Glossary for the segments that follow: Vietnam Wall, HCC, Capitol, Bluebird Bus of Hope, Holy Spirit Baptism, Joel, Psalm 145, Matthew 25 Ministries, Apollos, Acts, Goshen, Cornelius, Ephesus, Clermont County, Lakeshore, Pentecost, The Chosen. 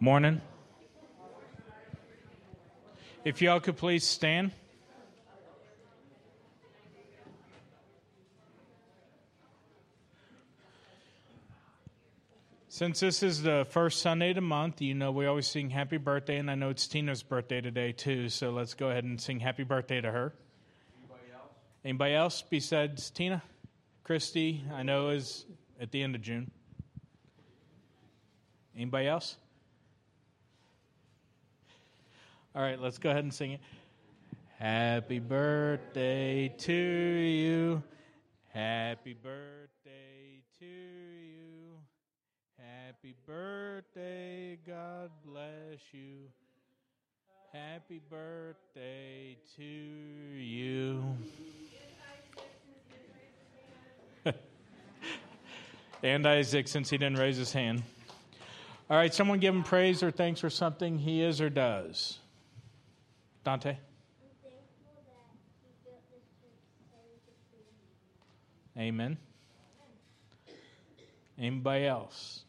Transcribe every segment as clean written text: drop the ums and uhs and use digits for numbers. Morning. If y'all could please stand. Since this is the first Sunday of the month, you know we always sing happy birthday, and I know it's Tina's birthday today too, so let's go ahead and sing happy birthday to her. Anybody else besides Tina? Christy, I know, is at the end of June. Anybody else? All right, let's go ahead and sing it. Happy birthday to you. Happy birthday to you. Happy birthday, God bless you. Happy birthday to you. And Isaac, since he didn't raise his hand. All right, someone give him praise or thanks for something he is or does. Dante? I'm thankful that he built this church so we could see him. Amen. Anybody else?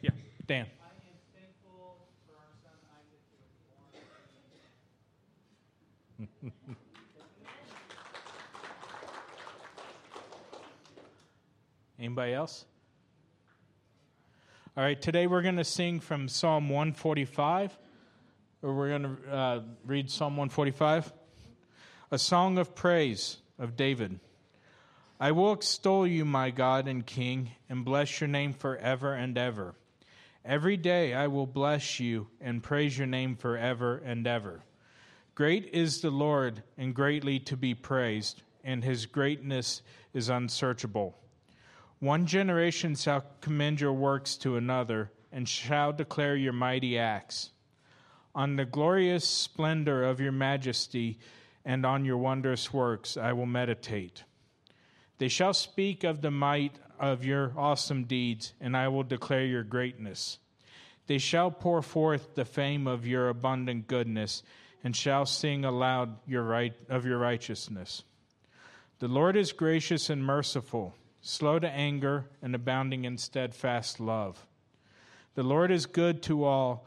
Yeah, Dan. I am thankful for our son Isaac who was born. Anybody else? All right, today we're going to sing from Psalm 145. Or we're going to read Psalm 145. A song of praise of David. I will extol you, my God and King, and bless your name forever and ever. Every day I will bless you and praise your name forever and ever. Great is the Lord and greatly to be praised, and his greatness is unsearchable. One generation shall commend your works to another, and shall declare your mighty acts. On the glorious splendor of your majesty and on your wondrous works I will meditate. They shall speak of the might of your awesome deeds, and I will declare your greatness. They shall pour forth the fame of your abundant goodness, and shall sing aloud of your righteousness. The Lord is gracious and merciful, slow to anger and abounding in steadfast love. The Lord is good to all,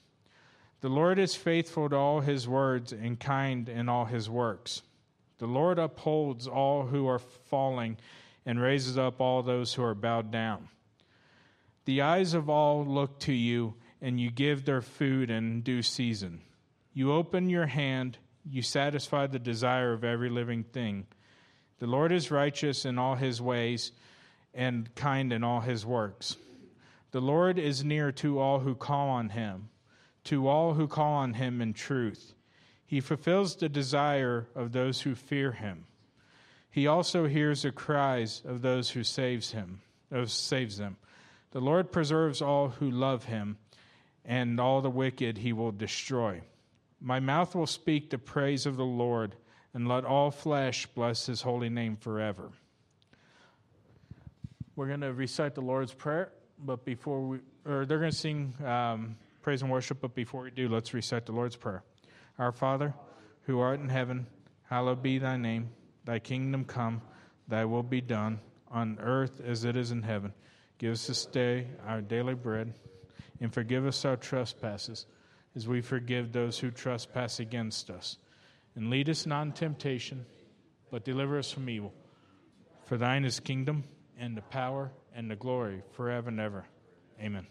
The Lord is faithful to all his words and kind in all his works. The Lord upholds all who are falling and raises up all those who are bowed down. The eyes of all look to you, and you give their food in due season. You open your hand, you satisfy the desire of every living thing. The Lord is righteous in all his ways and kind in all his works. The Lord is near to all who call on him, to all who call on him in truth. He fulfills the desire of those who fear him. He also hears the cries of those who saves them. The Lord preserves all who love him, and all the wicked he will destroy. My mouth will speak the praise of the Lord, and let all flesh bless his holy name forever. We're going to recite the Lord's Prayer, but they're going to sing praise and worship, but before we do, let's recite the Lord's Prayer. Our Father, who art in heaven, hallowed be thy name. Thy kingdom come, thy will be done, on earth as it is in heaven. Give us this day our daily bread, and forgive us our trespasses, as we forgive those who trespass against us. And lead us not into temptation, but deliver us from evil. For thine is kingdom, and the power, and the glory, forever and ever. Amen.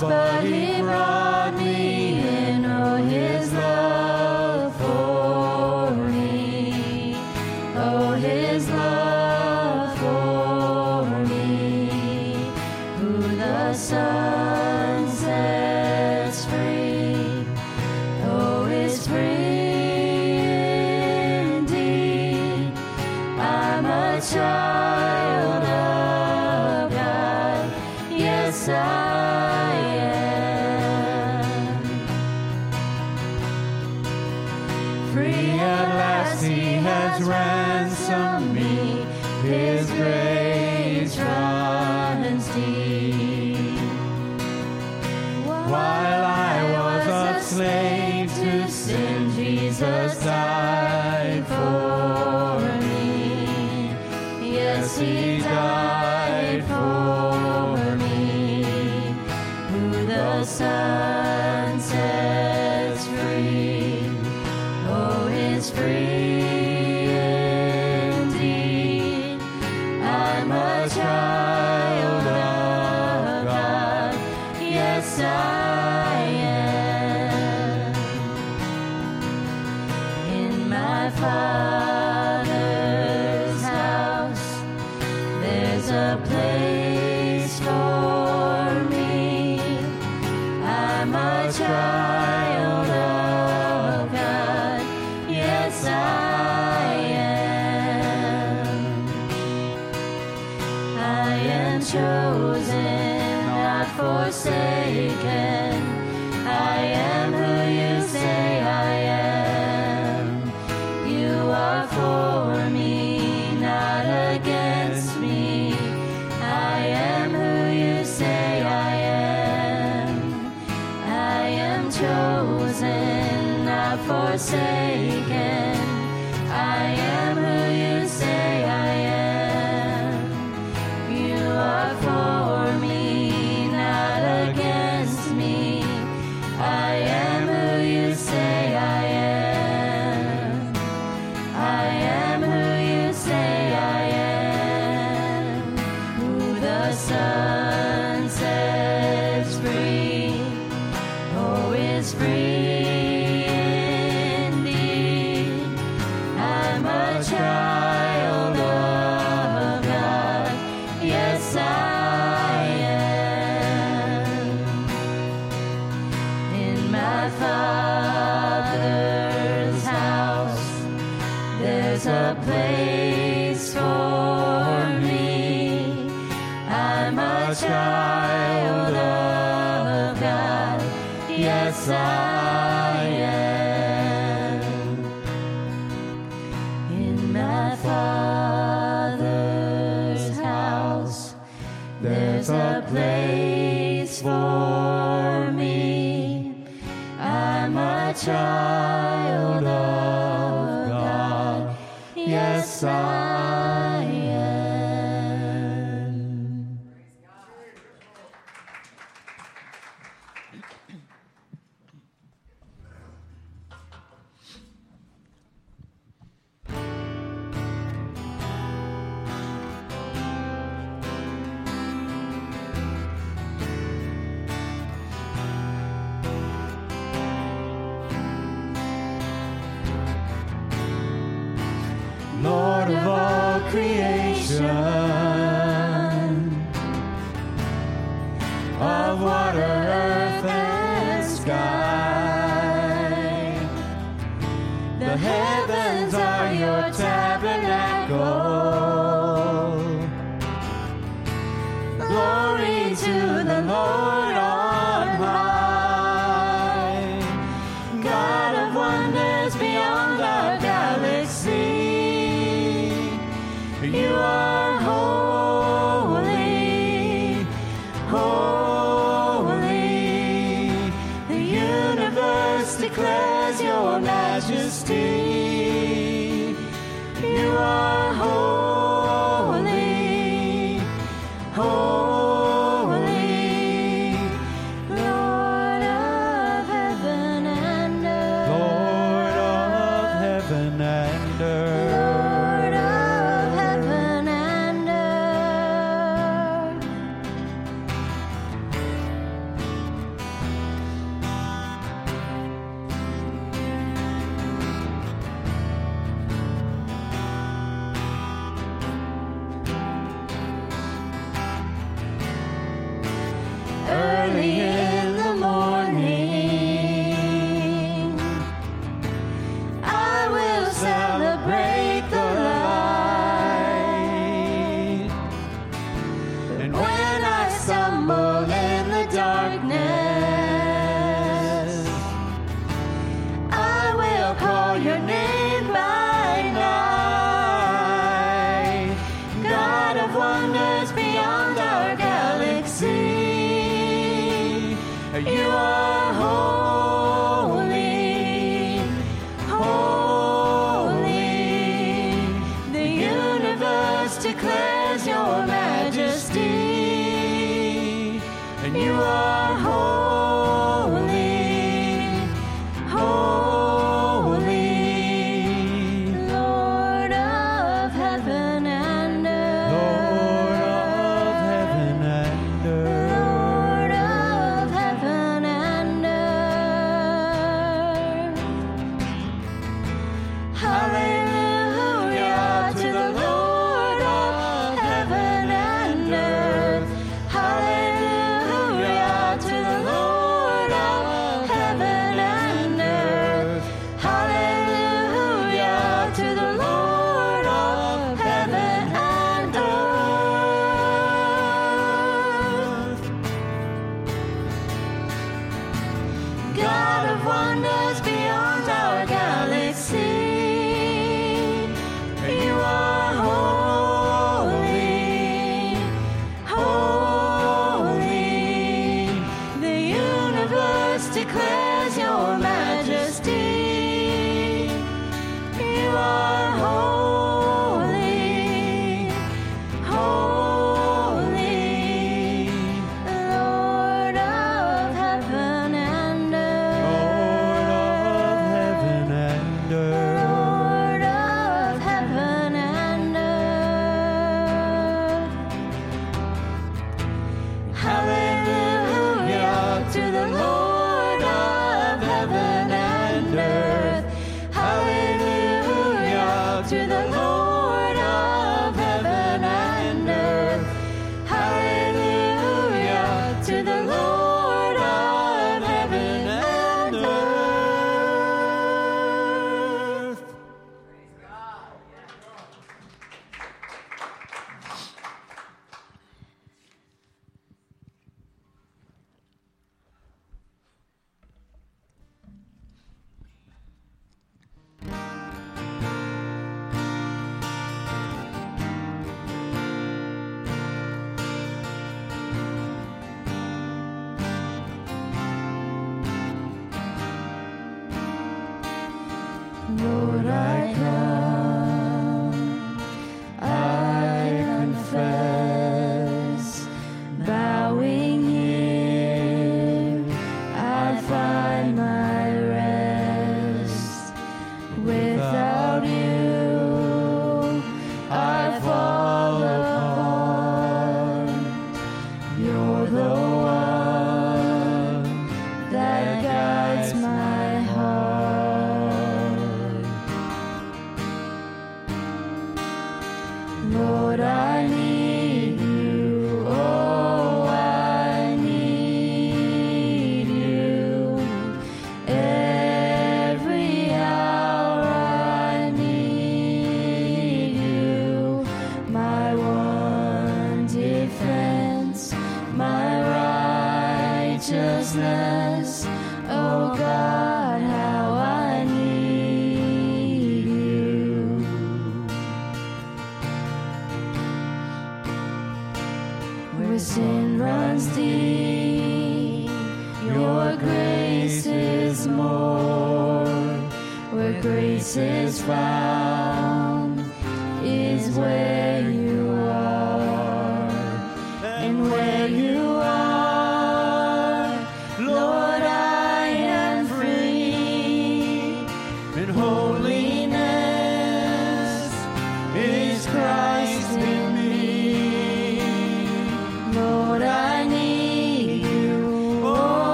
But he brought me in. Free at last he has ransomed me, his grace runs deep. While I was a slave to sin, Jesus died for me. Yes, he died for me. Who the Son sets free, oh, is free indeed. I'm a child of God. Yes, I am. In my Father's house, there's a place for me. I'm a child of God. Yes, I am. I am chosen, not forsaken. I am who you say I am. You are for me, not against me. I am who you say I am. I am chosen, not forsaken. I am who you say I am. You are for me, not against me. I am who you say I am. I am who you say I am. Who the Son sets free, oh, is free indeed. I'm a child of God. Yes, I am. In my Father's house, there's a place for me. I'm a child of God. Yes, I am. In my Father's house, there's a place for me. I'm a child of God. Yes, I am. Lord of all creation, of water, earth, and sky, the heavens are your tabernacle. Glory to the Lord on high, God of wonders beyond the galaxy. You are holy, holy. The universe declares your majesty. You are holy, holy. Lord of heaven and earth, Lord of heaven and earth, Lord of heaven and earth. your name by night, God of wonders beyond our galaxy. You are holy, holy. The universe declares your majesty, and you are holy.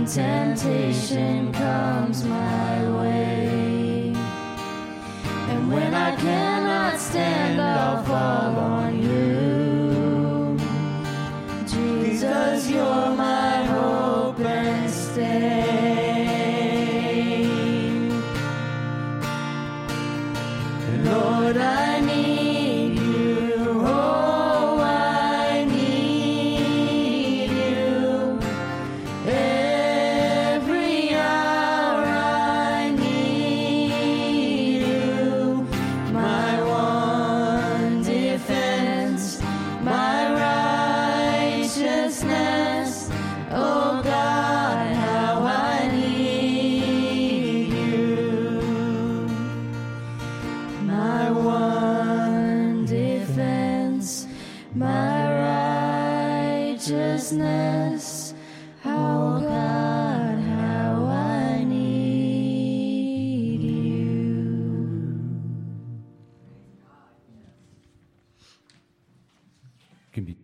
when temptation comes my way, and when I cannot stand, I'll fall on you. Jesus, you're my hope and stay. Lord, I need you. Oh, I need you. Every hour I need you. My one defense, my righteousness. Oh, God, how I need you. My one defense, my righteousness, oh God, how I need you. Can be.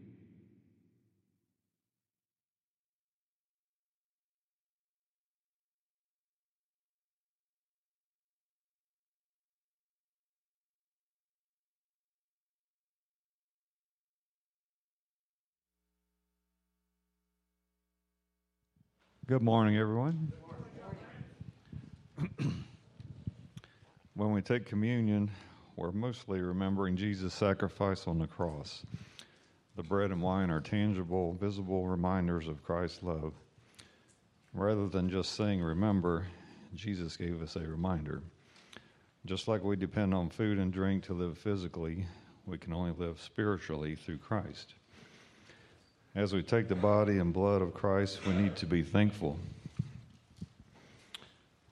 Good morning, everyone. When we take communion, we're mostly remembering Jesus' sacrifice on the cross. The bread and wine are tangible, visible reminders of Christ's love. Rather than just saying, remember, Jesus gave us a reminder. Just like we depend on food and drink to live physically, we can only live spiritually through Christ. As we take the body and blood of Christ, we need to be thankful.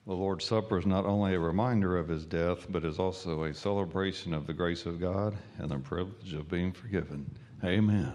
The Lord's Supper is not only a reminder of his death, but is also a celebration of the grace of God and the privilege of being forgiven. Amen.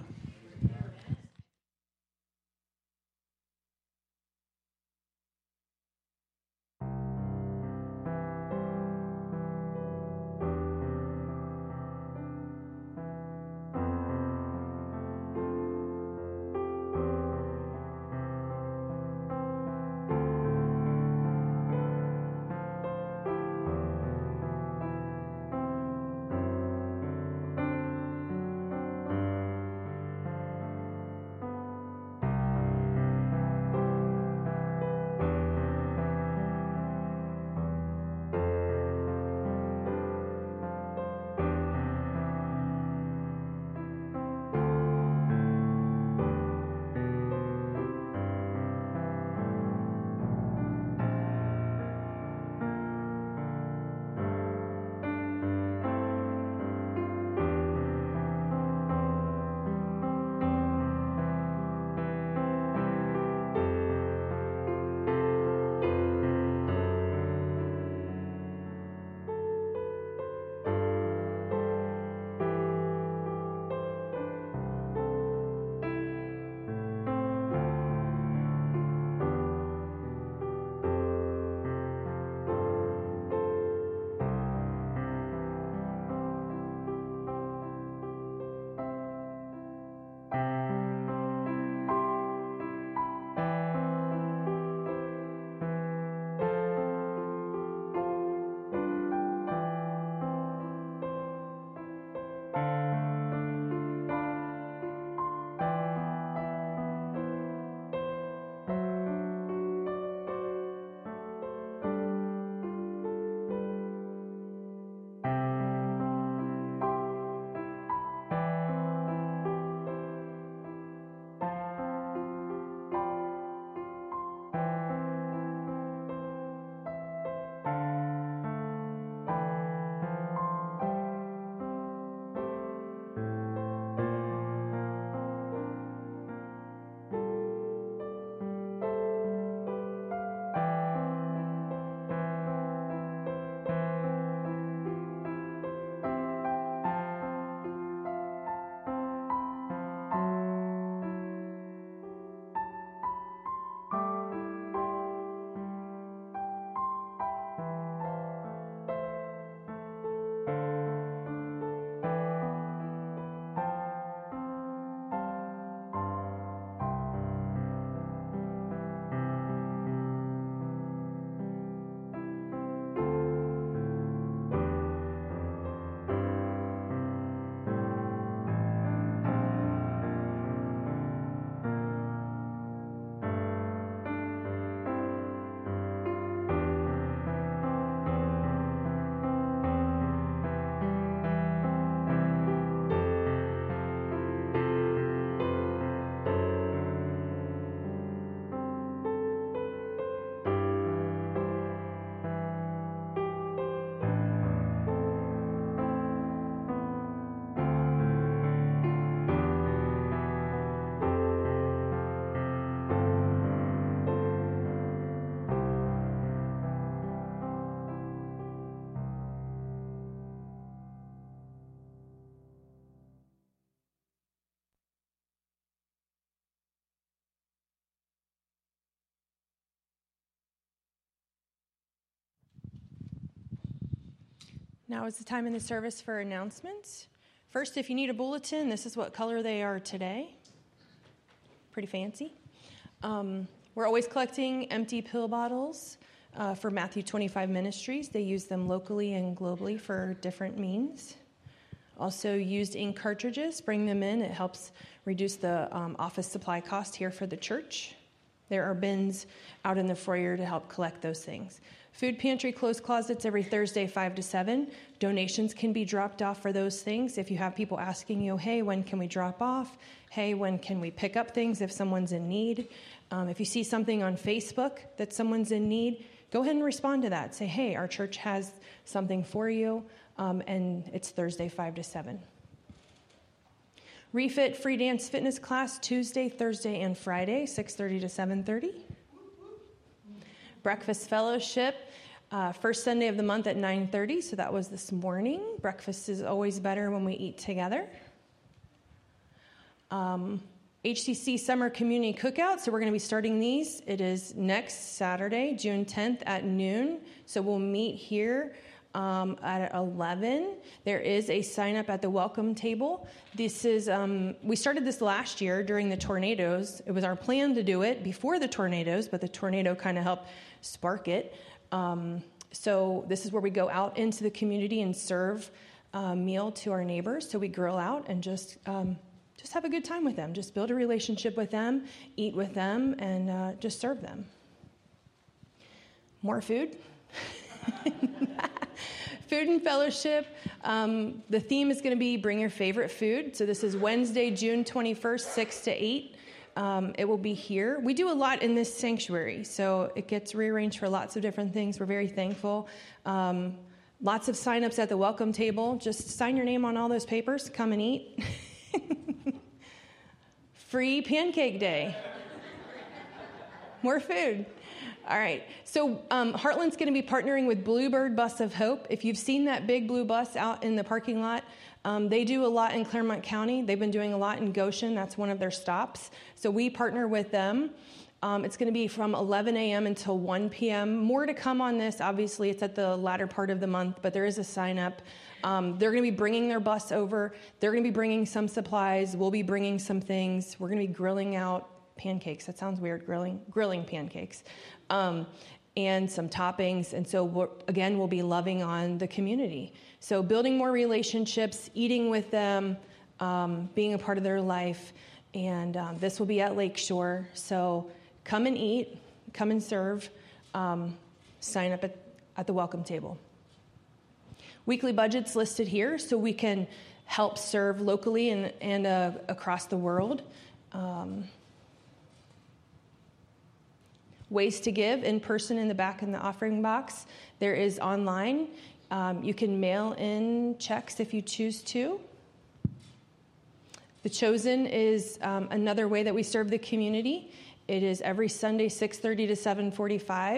Now is the time in the service for announcements. First, if you need a bulletin, this is what color they are today. Pretty fancy. We're always collecting empty pill bottles for Matthew 25 Ministries. They use them locally and globally for different means. Also, used ink cartridges, bring them in. It helps reduce the office supply cost here for the church. There are bins out in the foyer to help collect those things. Food pantry closed closets every Thursday, 5 to 7. Donations can be dropped off for those things. If you have people asking you, hey, when can we drop off? Hey, when can we pick up things if someone's in need? If you see something on Facebook that someone's in need, go ahead and respond to that. Say, hey, our church has something for you, and it's Thursday, 5 to 7. Refit free dance fitness class Tuesday, Thursday, and Friday, 6:30 to 7:30. Breakfast fellowship, first Sunday of the month at 9:30, so that was this morning. Breakfast is always better when we eat together. HCC Summer Community Cookout, so we're going to be starting these. It is next Saturday, June 10th at noon, so we'll meet here. At 11, there is a sign up at the welcome table. This is, we started this last year during the tornadoes. It was our plan to do it before the tornadoes, but the tornado kind of helped spark it. So this is where we go out into the community and serve a meal to our neighbors. So we grill out and just have a good time with them. Just build a relationship with them, eat with them, and just serve them. More food. Food and fellowship. The theme is going to be bring your favorite food. So this is Wednesday, June 21st, 6 to 8. It will be here. We do a lot in this sanctuary, so it gets rearranged for lots of different things. We're very thankful. Lots of sign-ups at the welcome table. Just sign your name on all those papers. Come and eat. Free Pancake Day. More food. All right, so Heartland's going to be partnering with Bluebird Bus of Hope. If you've seen that big blue bus out in the parking lot, they do a lot in Clermont County. They've been doing a lot in Goshen. That's one of their stops. So we partner with them. It's going to be from 11 a.m. until 1 p.m. More to come on this. Obviously, it's at the latter part of the month, but there is a sign-up. They're going to be bringing their bus over. They're going to be bringing some supplies. We'll be bringing some things. We're going to be grilling out pancakes. That sounds weird, grilling pancakes, and some toppings. And so, we'll be loving on the community. So building more relationships, eating with them, being a part of their life. And this will be at Lakeshore. So come and eat, come and serve, sign up at the welcome table. Weekly budgets listed here so we can help serve locally and across the world. Ways to give in person in the back in the offering box. There is online. You can mail in checks if you choose to. The Chosen is another way that we serve the community. It is every Sunday, 6:30 to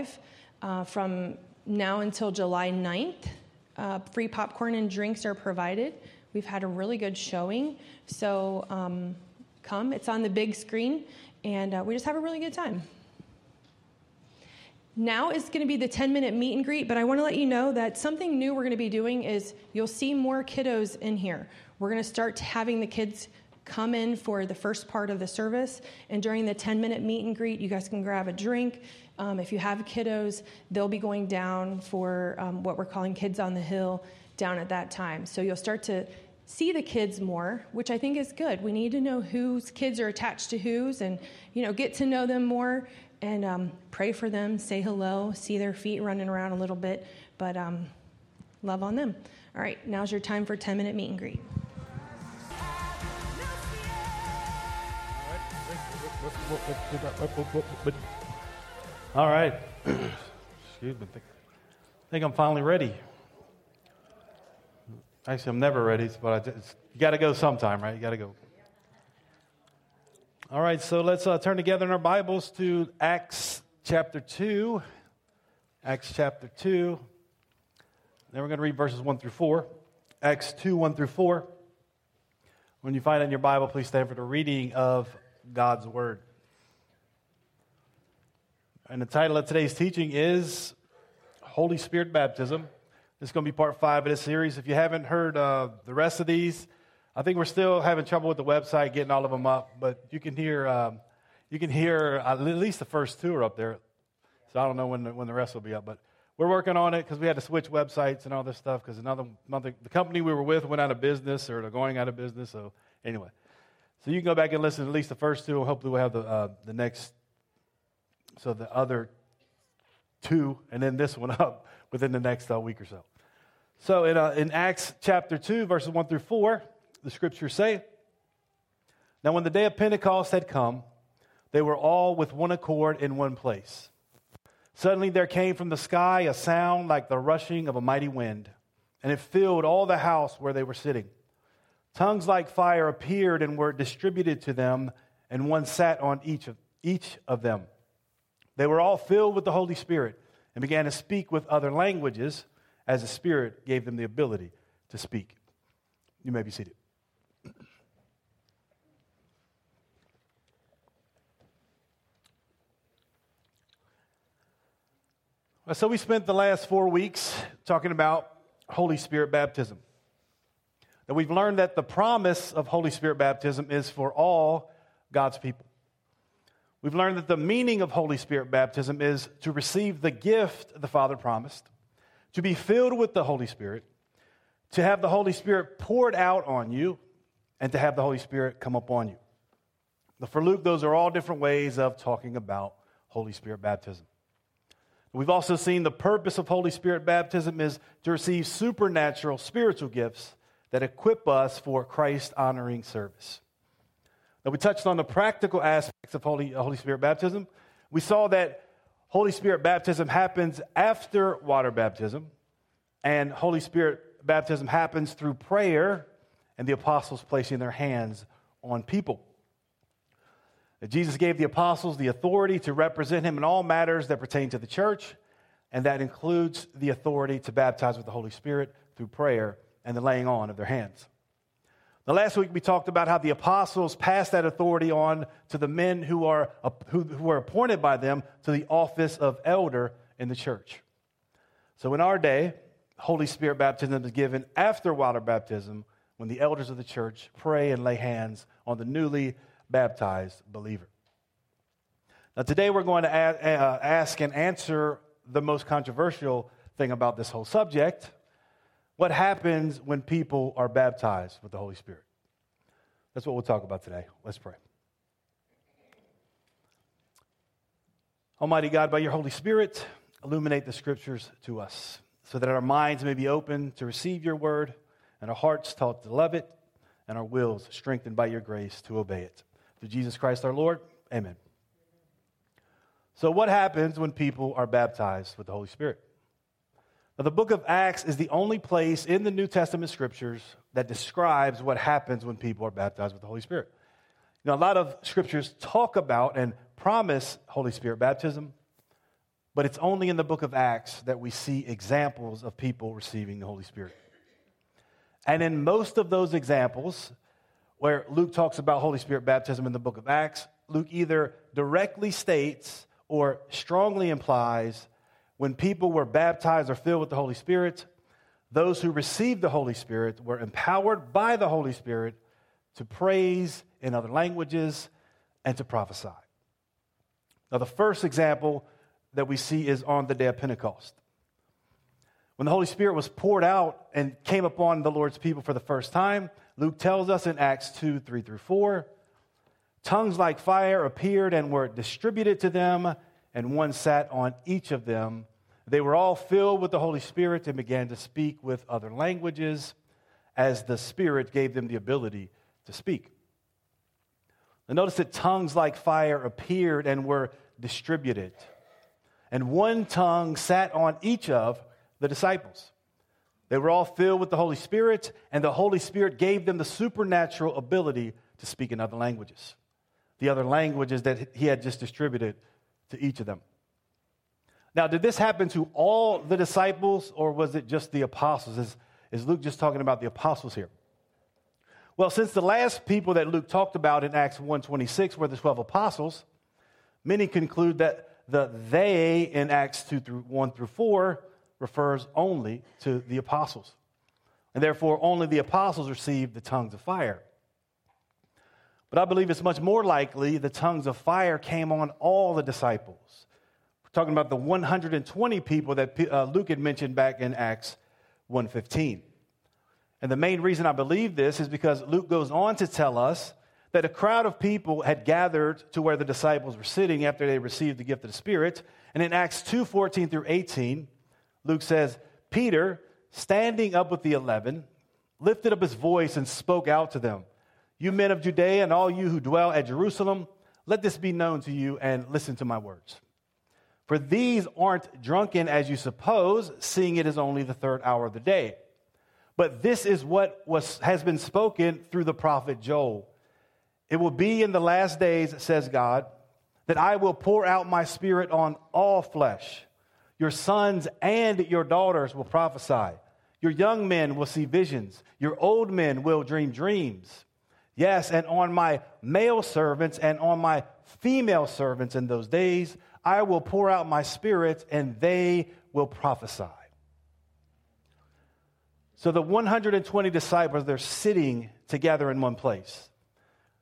7:45, from now until July 9th. Free popcorn and drinks are provided. We've had a really good showing, so come. It's on the big screen, and we just have a really good time. Now is going to be the 10-minute meet and greet, but I want to let you know that something new we're going to be doing is you'll see more kiddos in here. We're going to start having the kids come in for the first part of the service, and during the 10-minute meet and greet, you guys can grab a drink. If you have kiddos, they'll be going down for what we're calling Kids on the Hill down at that time. So you'll start to see the kids more, which I think is good. We need to know whose kids are attached to whose and, get to know them more. And pray for them, say hello, see their feet running around a little bit, but love on them. All right, now's your time for 10-minute meet and greet. All right. Excuse me. I think I'm finally ready. Actually, I'm never ready, but you got to go sometime, right? You got to go. All right, so let's turn together in our Bibles to Acts chapter 2. Acts chapter 2. Then we're going to read verses 1 through 4. Acts 2, 1 through 4. When you find it in your Bible, please stand for the reading of God's Word. And the title of today's teaching is Holy Spirit Baptism. This is going to be part 5 of this series. If you haven't heard the rest of these, I think we're still having trouble with the website, getting all of them up. But you can hear at least the first two are up there. So I don't know when the rest will be up. But we're working on it because we had to switch websites and all this stuff because the company we were with went out of business or they're going out of business. So anyway, so you can go back and listen to at least the first two. Hopefully we'll have the next, so the other two, and then this one up within the next week or so. So in Acts chapter 2, verses 1 through 4, the scriptures say, "Now when the day of Pentecost had come, they were all with one accord in one place. Suddenly there came from the sky a sound like the rushing of a mighty wind, and it filled all the house where they were sitting. Tongues like fire appeared and were distributed to them, and one sat on each of them. They were all filled with the Holy Spirit and began to speak with other languages as the Spirit gave them the ability to speak." You may be seated. So we spent the last 4 weeks talking about Holy Spirit baptism. And we've learned that the promise of Holy Spirit baptism is for all God's people. We've learned that the meaning of Holy Spirit baptism is to receive the gift the Father promised, to be filled with the Holy Spirit, to have the Holy Spirit poured out on you, and to have the Holy Spirit come upon you. For Luke, those are all different ways of talking about Holy Spirit baptism. We've also seen the purpose of Holy Spirit baptism is to receive supernatural spiritual gifts that equip us for Christ-honoring service. Now, we touched on the practical aspects of Holy Spirit baptism. We saw that Holy Spirit baptism happens after water baptism, and Holy Spirit baptism happens through prayer and the apostles placing their hands on people. Now, Jesus gave the apostles the authority to represent him in all matters that pertain to the church, and that includes the authority to baptize with the Holy Spirit through prayer and the laying on of their hands. Now, last week we talked about how the apostles passed that authority on to the men who were appointed by them to the office of elder in the church. So in our day, Holy Spirit baptism is given after water baptism when the elders of the church pray and lay hands on the newly baptized believer. Now today we're going to ask and answer the most controversial thing about this whole subject: what happens when people are baptized with the Holy Spirit? That's what we'll talk about today. Let's pray. Almighty God, by your Holy Spirit, illuminate the scriptures to us so that our minds may be open to receive your word and our hearts taught to love it and our wills strengthened by your grace to obey it. Through Jesus Christ our Lord, amen. So what happens when people are baptized with the Holy Spirit? Now, the book of Acts is the only place in the New Testament scriptures that describes what happens when people are baptized with the Holy Spirit. Now, a lot of scriptures talk about and promise Holy Spirit baptism, but it's only in the book of Acts that we see examples of people receiving the Holy Spirit. And in most of those examples where Luke talks about Holy Spirit baptism in the book of Acts, Luke either directly states or strongly implies when people were baptized or filled with the Holy Spirit, those who received the Holy Spirit were empowered by the Holy Spirit to praise in other languages and to prophesy. Now, the first example that we see is on the day of Pentecost, when the Holy Spirit was poured out and came upon the Lord's people for the first time. Luke tells us in Acts 2, 3 through 4, "Tongues like fire appeared and were distributed to them, and one sat on each of them. They were all filled with the Holy Spirit and began to speak with other languages as the Spirit gave them the ability to speak." And notice that tongues like fire appeared and were distributed. And one tongue sat on each of the disciples. They were all filled with the Holy Spirit, and the Holy Spirit gave them the supernatural ability to speak in other languages, the other languages that he had just distributed to each of them. Now, did this happen to all the disciples, or was it just the apostles? Is Luke just talking about the apostles here? Well, since the last people that Luke talked about in Acts 1:26 were the 12 apostles, many conclude that the they in Acts 2 through 1 through 4 refers only to the apostles. And therefore, only the apostles received the tongues of fire. But I believe it's much more likely the tongues of fire came on all the disciples. We're talking about the 120 people that Luke had mentioned back in Acts 1:15. And the main reason I believe this is because Luke goes on to tell us that a crowd of people had gathered to where the disciples were sitting after they received the gift of the Spirit. And in Acts 2:14 through 18, Luke says, Peter, standing up with the 11, lifted up his voice and spoke out to them, "You men of Judea and all you who dwell at Jerusalem, let this be known to you and listen to my words. For these aren't drunken as you suppose, seeing it is only the third hour of the day. But this is what has been spoken through the prophet Joel. It will be in the last days, says God, that I will pour out my spirit on all flesh. Your sons and your daughters will prophesy. Your young men will see visions. Your old men will dream dreams. Yes, and on my male servants and on my female servants in those days, I will pour out my spirit and they will prophesy." So the 120 disciples, they're sitting together in one place.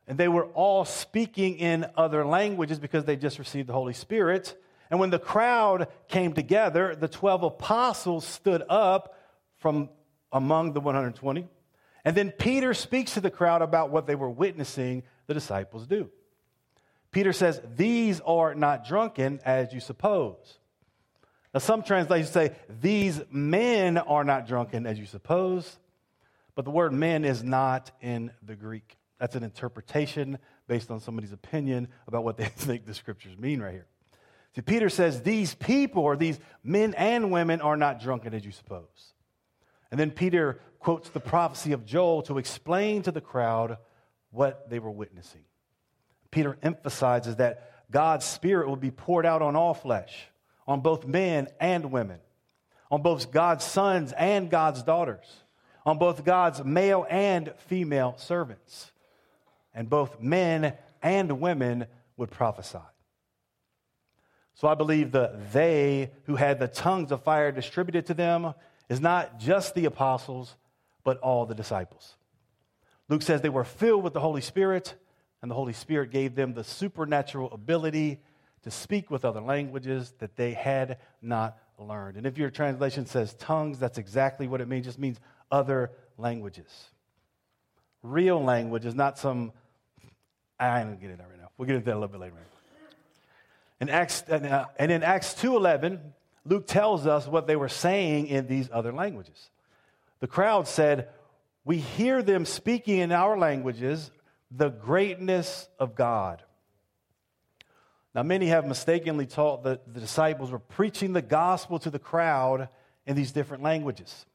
And they were all speaking in other languages because they just received the Holy Spirit. And when the crowd came together, the 12 apostles stood up from among the 120. And then Peter speaks to the crowd about what they were witnessing the disciples do. Peter says, "These are not drunken as you suppose." Now, some translations say, "These men are not drunken as you suppose." But the word men is not in the Greek. That's an interpretation based on somebody's opinion about what they think the scriptures mean right here. See, Peter says these people, or these men and women, are not drunken as you suppose. And then Peter quotes the prophecy of Joel to explain to the crowd what they were witnessing. Peter emphasizes that God's Spirit will be poured out on all flesh, on both men and women, on both God's sons and God's daughters, on both God's male and female servants. And both men and women would prophesy. So I believe they who had the tongues of fire distributed to them is not just the apostles, but all the disciples. Luke says they were filled with the Holy Spirit, and the Holy Spirit gave them the supernatural ability to speak with other languages that they had not learned. And if your translation says tongues, that's exactly what it means. It just means other languages. Real language is not some... I don't get into that right now. We'll get into that a little bit later. In Acts 2:11, Luke tells us what they were saying in these other languages. The crowd said, "We hear them speaking in our languages the greatness of God." Now, many have mistakenly taught that the disciples were preaching the gospel to the crowd in these different languages.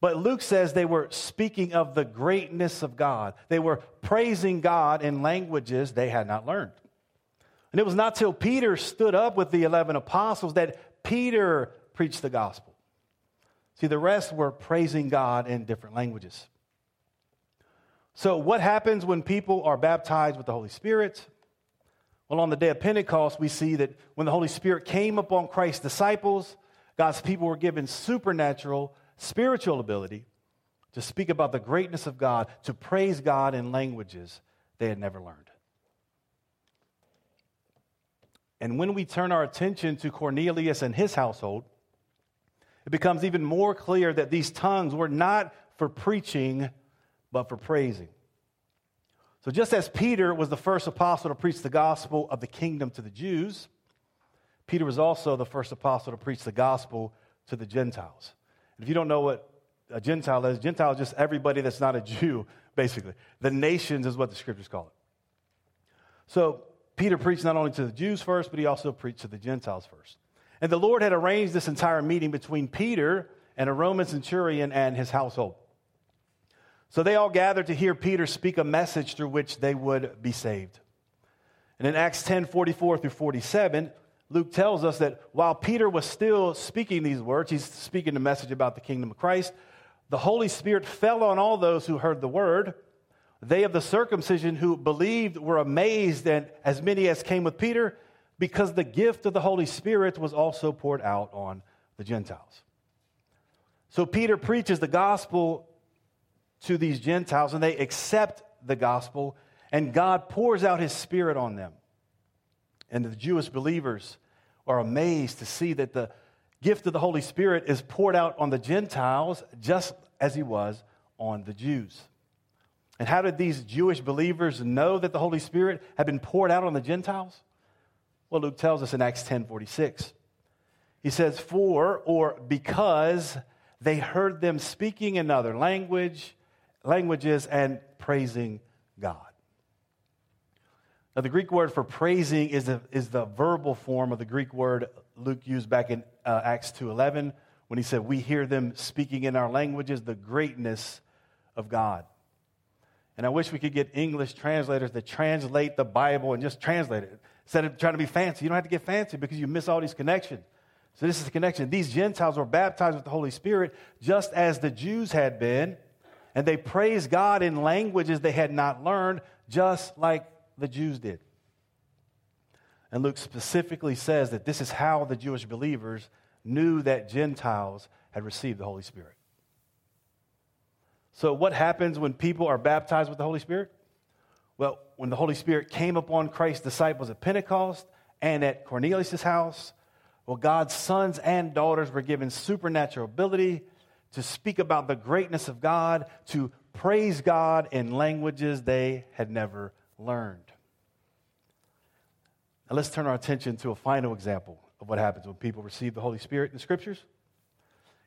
But Luke says they were speaking of the greatness of God. They were praising God in languages they had not learned. And it was not till Peter stood up with the 11 apostles that Peter preached the gospel. See, the rest were praising God in different languages. So what happens when people are baptized with the Holy Spirit? Well, on the day of Pentecost, we see that when the Holy Spirit came upon Christ's disciples, God's people were given supernatural spiritual ability to speak about the greatness of God, to praise God in languages they had never learned. And when we turn our attention to Cornelius and his household, it becomes even more clear that these tongues were not for preaching, but for praising. So just as Peter was the first apostle to preach the gospel of the kingdom to the Jews, Peter was also the first apostle to preach the gospel to the Gentiles. If you don't know what a Gentile is just everybody that's not a Jew, basically. The nations is what the scriptures call it. So Peter preached not only to the Jews first, but he also preached to the Gentiles first. And the Lord had arranged this entire meeting between Peter and a Roman centurion and his household. So they all gathered to hear Peter speak a message through which they would be saved. And in Acts 10:44 through 47... Luke tells us that while Peter was still speaking these words, he's speaking the message about the kingdom of Christ, the Holy Spirit fell on all those who heard the word. They of the circumcision who believed were amazed, and as many as came with Peter, because the gift of the Holy Spirit was also poured out on the Gentiles. So Peter preaches the gospel to these Gentiles, and they accept the gospel, and God pours out his Spirit on them. And the Jewish believers are amazed to see that the gift of the Holy Spirit is poured out on the Gentiles just as he was on the Jews. And how did these Jewish believers know that the Holy Spirit had been poured out on the Gentiles? Well, Luke tells us in Acts 10:46. He says, because they heard them speaking another languages and praising God. Now, the Greek word for praising is the verbal form of the Greek word Luke used back in Acts 2:11 when he said, we hear them speaking in our languages the greatness of God. And I wish we could get English translators that translate the Bible and just translate it. Instead of trying to be fancy, you don't have to get fancy because you miss all these connections. So this is the connection. These Gentiles were baptized with the Holy Spirit just as the Jews had been, and they praised God in languages they had not learned, just like the Jews did. And Luke specifically says that this is how the Jewish believers knew that Gentiles had received the Holy Spirit. So what happens when people are baptized with the Holy Spirit? Well, when the Holy Spirit came upon Christ's disciples at Pentecost and at Cornelius' house, well, God's sons and daughters were given supernatural ability to speak about the greatness of God, to praise God in languages they had never learned. Now let's turn our attention to a final example of what happens when people receive the Holy Spirit in the Scriptures.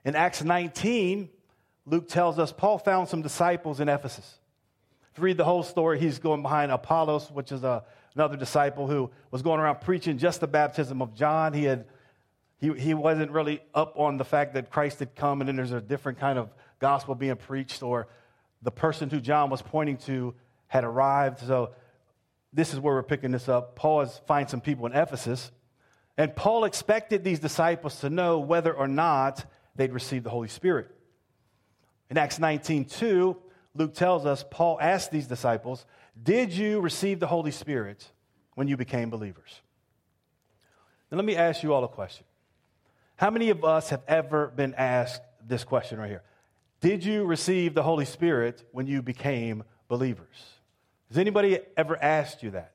In Acts 19, Luke tells us Paul found some disciples in Ephesus. If you read the whole story, he's going behind Apollos, which is another disciple who was going around preaching just the baptism of John. He wasn't really up on the fact that Christ had come and then there's a different kind of gospel being preached, or the person who John was pointing to had arrived. So this is where we're picking this up. Paul finds some people in Ephesus, and Paul expected these disciples to know whether or not they'd received the Holy Spirit. In Acts 19:2, Luke tells us Paul asked these disciples, "Did you receive the Holy Spirit when you became believers?" Now let me ask you all a question. How many of us have ever been asked this question right here? Did you receive the Holy Spirit when you became believers? Has anybody ever asked you that?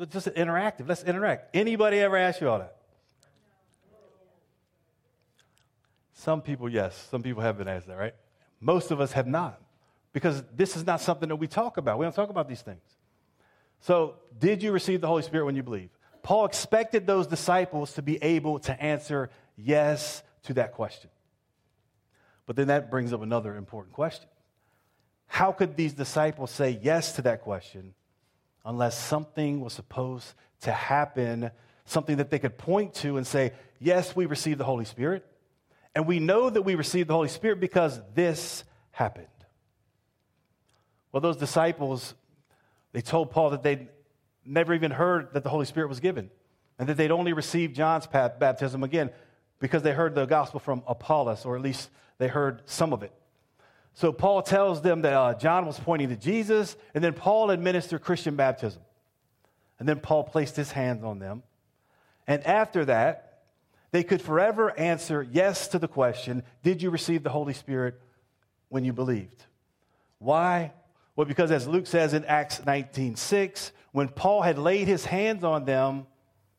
It's just interactive. Let's interact. Anybody ever asked you all that? Some people, yes. Some people have been asked that, right? Most of us have not, because this is not something that we talk about. We don't talk about these things. So, did you receive the Holy Spirit when you believe? Paul expected those disciples to be able to answer yes to that question. But then that brings up another important question. How could these disciples say yes to that question unless something was supposed to happen, something that they could point to and say, yes, we received the Holy Spirit, and we know that we received the Holy Spirit because this happened? Well, those disciples, they told Paul that they'd never even heard that the Holy Spirit was given, and that they'd only received John's baptism, again, because they heard the gospel from Apollos, or at least they heard some of it. So Paul tells them that John was pointing to Jesus, and then Paul administered Christian baptism. And then Paul placed his hands on them. And after that, they could forever answer yes to the question, did you receive the Holy Spirit when you believed? Why? Well, because as Luke says in Acts 19:6, when Paul had laid his hands on them,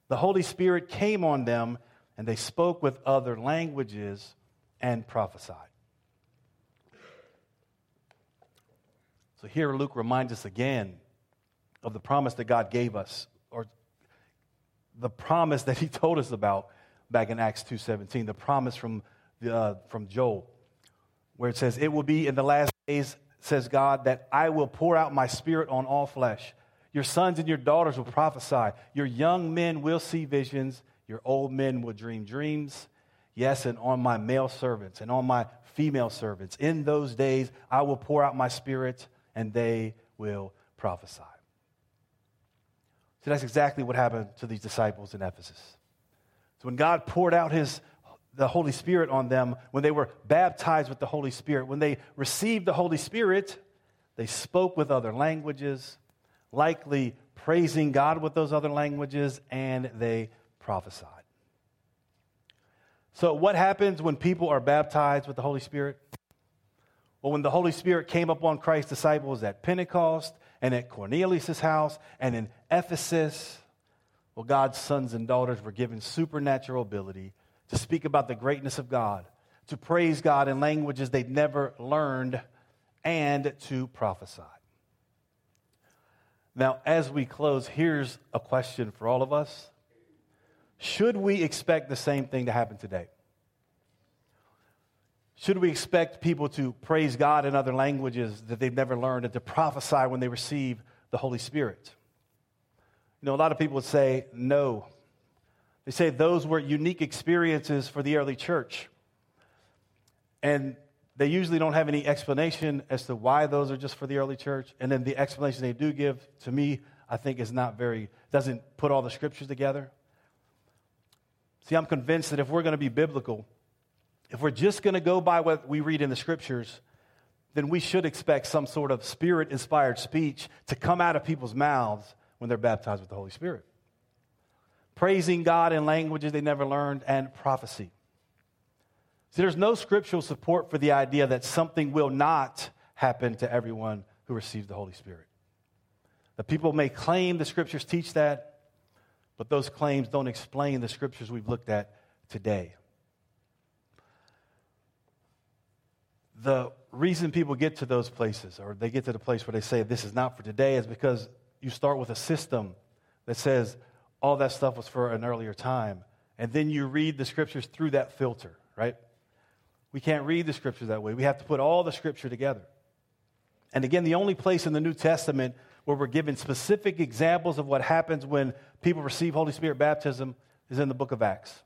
the Holy Spirit came on them, and they spoke with other languages and prophesied. So here Luke reminds us again of the promise that God gave us, or the promise that he told us about back in Acts 2:17, the promise from Joel, where it says, "It will be in the last days, says God, that I will pour out my Spirit on all flesh. Your sons and your daughters will prophesy. Your young men will see visions. Your old men will dream dreams. Yes, and on my male servants and on my female servants. In those days, I will pour out my Spirit, and they will prophesy." So that's exactly what happened to these disciples in Ephesus. So when God poured out the Holy Spirit on them, when they were baptized with the Holy Spirit, when they received the Holy Spirit, they spoke with other languages, likely praising God with those other languages, and they prophesied. So what happens when people are baptized with the Holy Spirit? Well, when the Holy Spirit came upon Christ's disciples at Pentecost and at Cornelius' house and in Ephesus, well, God's sons and daughters were given supernatural ability to speak about the greatness of God, to praise God in languages they'd never learned, and to prophesy. Now, as we close, here's a question for all of us. Should we expect the same thing to happen today? Should we expect people to praise God in other languages that they've never learned and to prophesy when they receive the Holy Spirit? You know, a lot of people would say no. They say those were unique experiences for the early church. And they usually don't have any explanation as to why those are just for the early church. And then the explanation they do give, to me, I think is not very, doesn't put all the scriptures together. See, I'm convinced that if we're going to be biblical, if we're just going to go by what we read in the scriptures, then we should expect some sort of spirit-inspired speech to come out of people's mouths when they're baptized with the Holy Spirit. Praising God in languages they never learned, and prophecy. See, there's no scriptural support for the idea that something will not happen to everyone who receives the Holy Spirit. The people may claim the scriptures teach that, but those claims don't explain the scriptures we've looked at today. The reason people get to those places, or they get to the place where they say this is not for today, is because you start with a system that says all that stuff was for an earlier time, and then you read the scriptures through that filter, right? We can't read the scripture that way. We have to put all the scripture together. And again, the only place in the New Testament where we're given specific examples of what happens when people receive Holy Spirit baptism is in the book of Acts.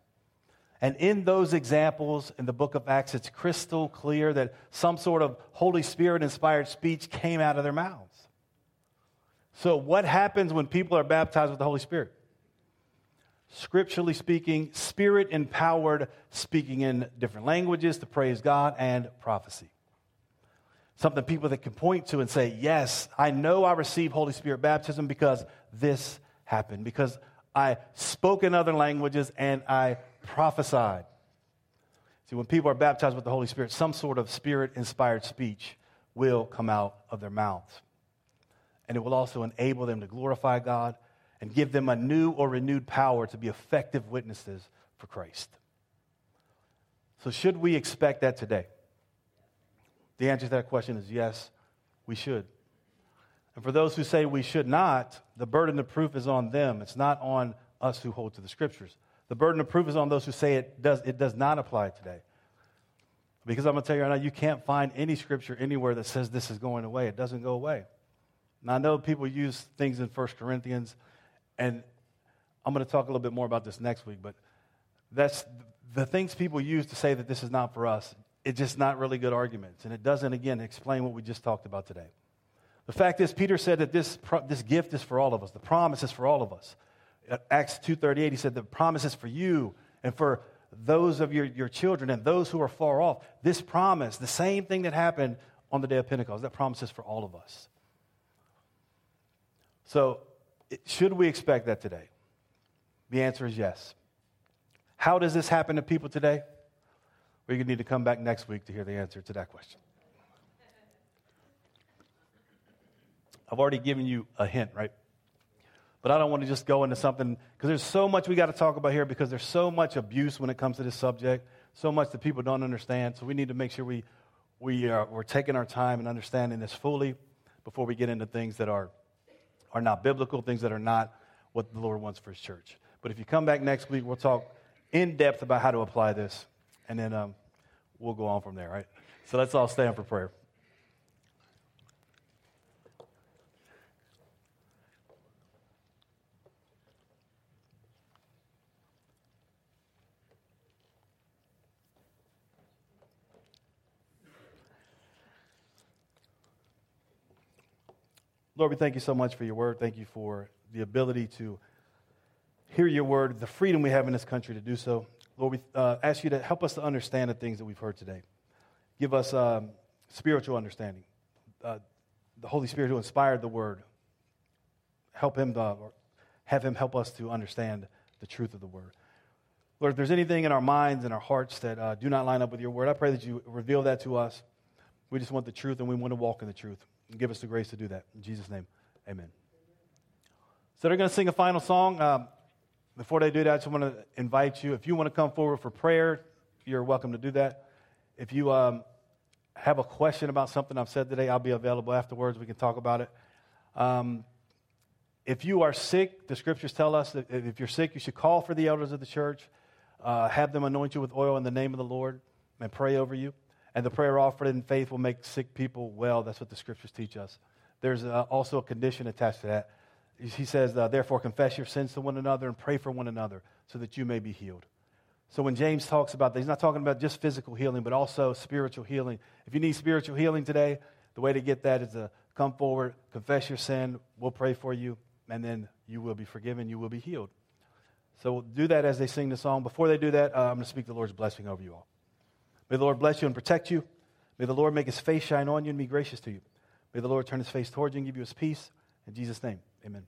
And in those examples in the book of Acts, it's crystal clear that some sort of Holy Spirit-inspired speech came out of their mouths. So what happens when people are baptized with the Holy Spirit? Scripturally speaking, Spirit-empowered, speaking in different languages to praise God, and prophecy. Something people that can point to and say, yes, I know I receive Holy Spirit baptism because this happened, because I spoke in other languages and I prophesied. See, when people are baptized with the Holy Spirit, some sort of Spirit-inspired speech will come out of their mouths. And it will also enable them to glorify God and give them a new or renewed power to be effective witnesses for Christ. So should we expect that today? The answer to that question is yes, we should. And for those who say we should not, the burden of proof is on them. It's not on us who hold to the scriptures. The burden of proof is on those who say it does not apply today. Because I'm going to tell you right now, you can't find any scripture anywhere that says this is going away. It doesn't go away. Now, I know people use things in 1 Corinthians, and I'm going to talk a little bit more about this next week, but that's the things people use to say that this is not for us. It's just not really good arguments, and it doesn't, again, explain what we just talked about today. The fact is, Peter said that this gift is for all of us. The promise is for all of us. At Acts 2:38, he said the promise is for you and for those of your children and those who are far off. This promise, the same thing that happened on the day of Pentecost, that promise is for all of us. So, should we expect that today? The answer is yes. How does this happen to people today? Well, you need to come back next week to hear the answer to that question. I've already given you a hint, right? But I don't want to just go into something, because there's so much we got to talk about here, because there's so much abuse when it comes to this subject, so much that people don't understand. So we need to make sure we're taking our time and understanding this fully before we get into things that are not biblical, things that are not what the Lord wants for his church. But if you come back next week, we'll talk in depth about how to apply this, and then we'll go on from there, right? So let's all stand for prayer. Lord, we thank you so much for your word. Thank you for the ability to hear your word, the freedom we have in this country to do so. Lord, we ask you to help us to understand the things that we've heard today. Give us spiritual understanding. The Holy Spirit who inspired the word, help him to, or have him help us to understand the truth of the word. Lord, if there's anything in our minds and our hearts that do not line up with your word, I pray that you reveal that to us. We just want the truth, and we want to walk in the truth. And give us the grace to do that. In Jesus' name, amen. So they're going to sing a final song. Before they do that, I just want to invite you. If you want to come forward for prayer, you're welcome to do that. If you have a question about something I've said today, I'll be available afterwards. We can talk about it. If you are sick, the scriptures tell us that if you're sick, you should call for the elders of the church, have them anoint you with oil in the name of the Lord, and pray over you. And the prayer offered in faith will make sick people well. That's what the scriptures teach us. There's also a condition attached to that. He says, therefore, confess your sins to one another and pray for one another so that you may be healed. So when James talks about that, he's not talking about just physical healing, but also spiritual healing. If you need spiritual healing today, the way to get that is to come forward, confess your sin, we'll pray for you, and then you will be forgiven, you will be healed. So we'll do that as they sing the song. Before they do that, I'm going to speak the Lord's blessing over you all. May the Lord bless you and protect you. May the Lord make his face shine on you and be gracious to you. May the Lord turn his face towards you and give you his peace. In Jesus' name, amen.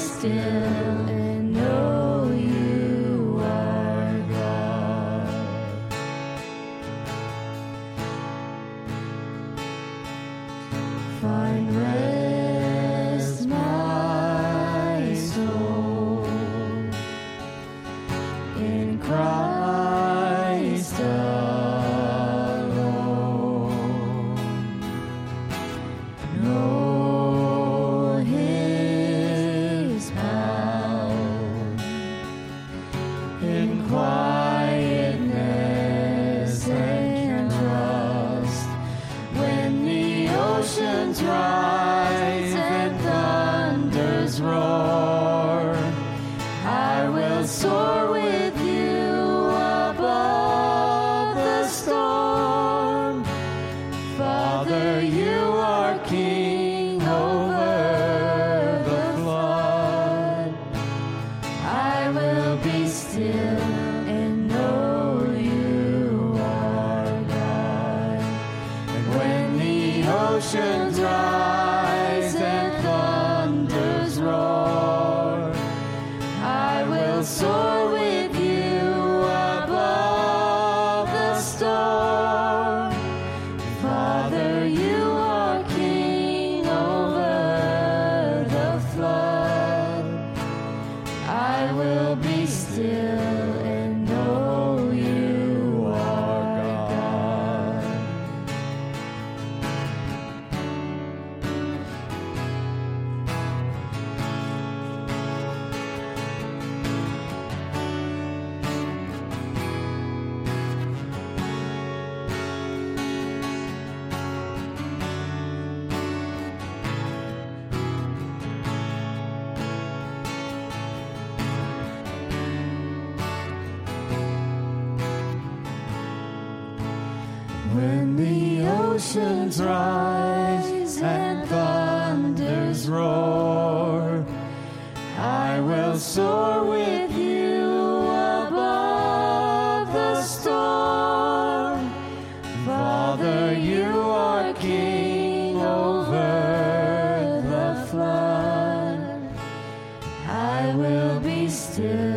Still and know you are God. When the oceans rise and thunders roar, I will soar with you above the storm. Father, you are king over the flood. I will be still.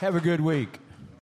Have a good week.